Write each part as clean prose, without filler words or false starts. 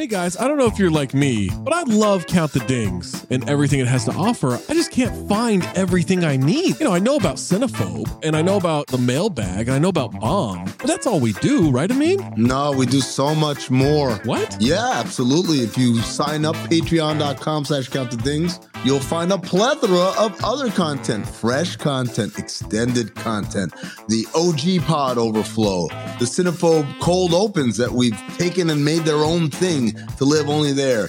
Hey guys, I don't know if you're like me, but I love Count the Dings and everything it has to offer. I just can't find everything I need. You know, I know about Cinephobe, and I know about the mailbag, and I know about Bomb. But that's all we do, right, Amin? No, we do so much more. What? Yeah, absolutely. If you sign up, patreon.com/Count the Dings, you'll find a plethora of other content, fresh content, extended content, the OG Pod Overflow, the Cinephobe Cold Opens that we've taken and made their own thing to live only there,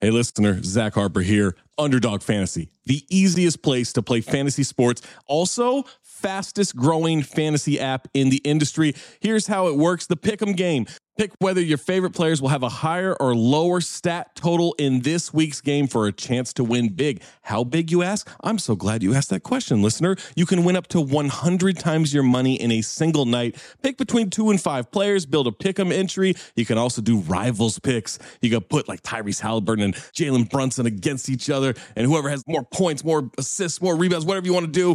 Hey listener, Zach Harper here. Underdog Fantasy, the easiest place to play fantasy sports. Also, fastest growing fantasy app in the industry. Here's how it works. The Pick'em game. Pick whether your favorite players will have a higher or lower stat total in this week's game for a chance to win big. How big, you ask? I'm so glad you asked that question, listener. You can win up to 100 times your money in a single night. Pick between 2 and 5 players, build a pick'em entry. You can also do rivals picks. You can put like Tyrese Halliburton and Jalen Brunson against each other, and whoever has more points, more assists, more rebounds, whatever you want to do,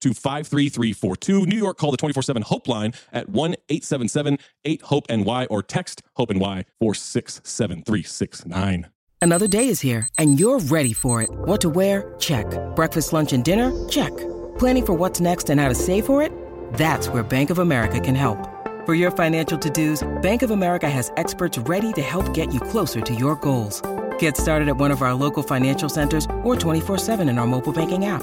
to 53342. New York, call the 24/7 Hope line at 1-877-8-HOPE-NY or text HOPE-NY 467369. Another day is here and you're ready for it. What to wear? Check. Breakfast, lunch, and dinner? Check. Planning for what's next and how to save for it? That's where Bank of America can help. For your financial to-dos, Bank of America has experts ready to help get you closer to your goals. Get started at one of our local financial centers or 24/7 in our mobile banking app.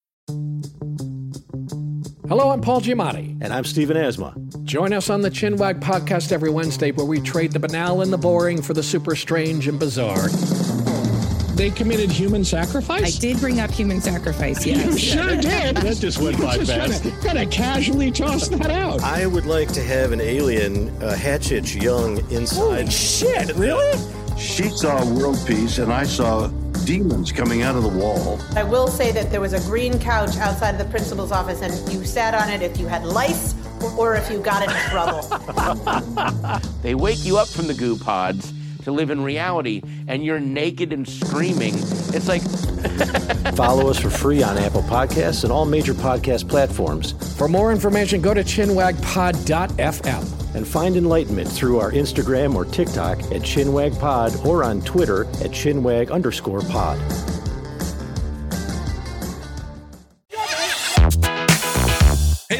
Hello, I'm Paul Giamatti. And I'm Stephen Asma. Join us on the Chinwag podcast every Wednesday, where we trade the banal and the boring for the super strange and bizarre. They committed human sacrifice? I did bring up human sacrifice, yes. You sure did. That just went by fast. Kind of casually tossed that out. I would like to have an alien, Hatchet Young, inside. Holy shit, really? She saw world peace, and I saw demons coming out of the wall. I will say that there was a green couch outside of the principal's office, and you sat on it if you had lice or if you got into trouble. They wake you up from the goo pods to live in reality, and you're naked and screaming. It's like... Follow us for free on Apple Podcasts and all major podcast platforms. For more information, go to chinwagpod.fm. And find enlightenment through our Instagram or TikTok at ChinwagPod or on Twitter at Chinwag_pod. Hey,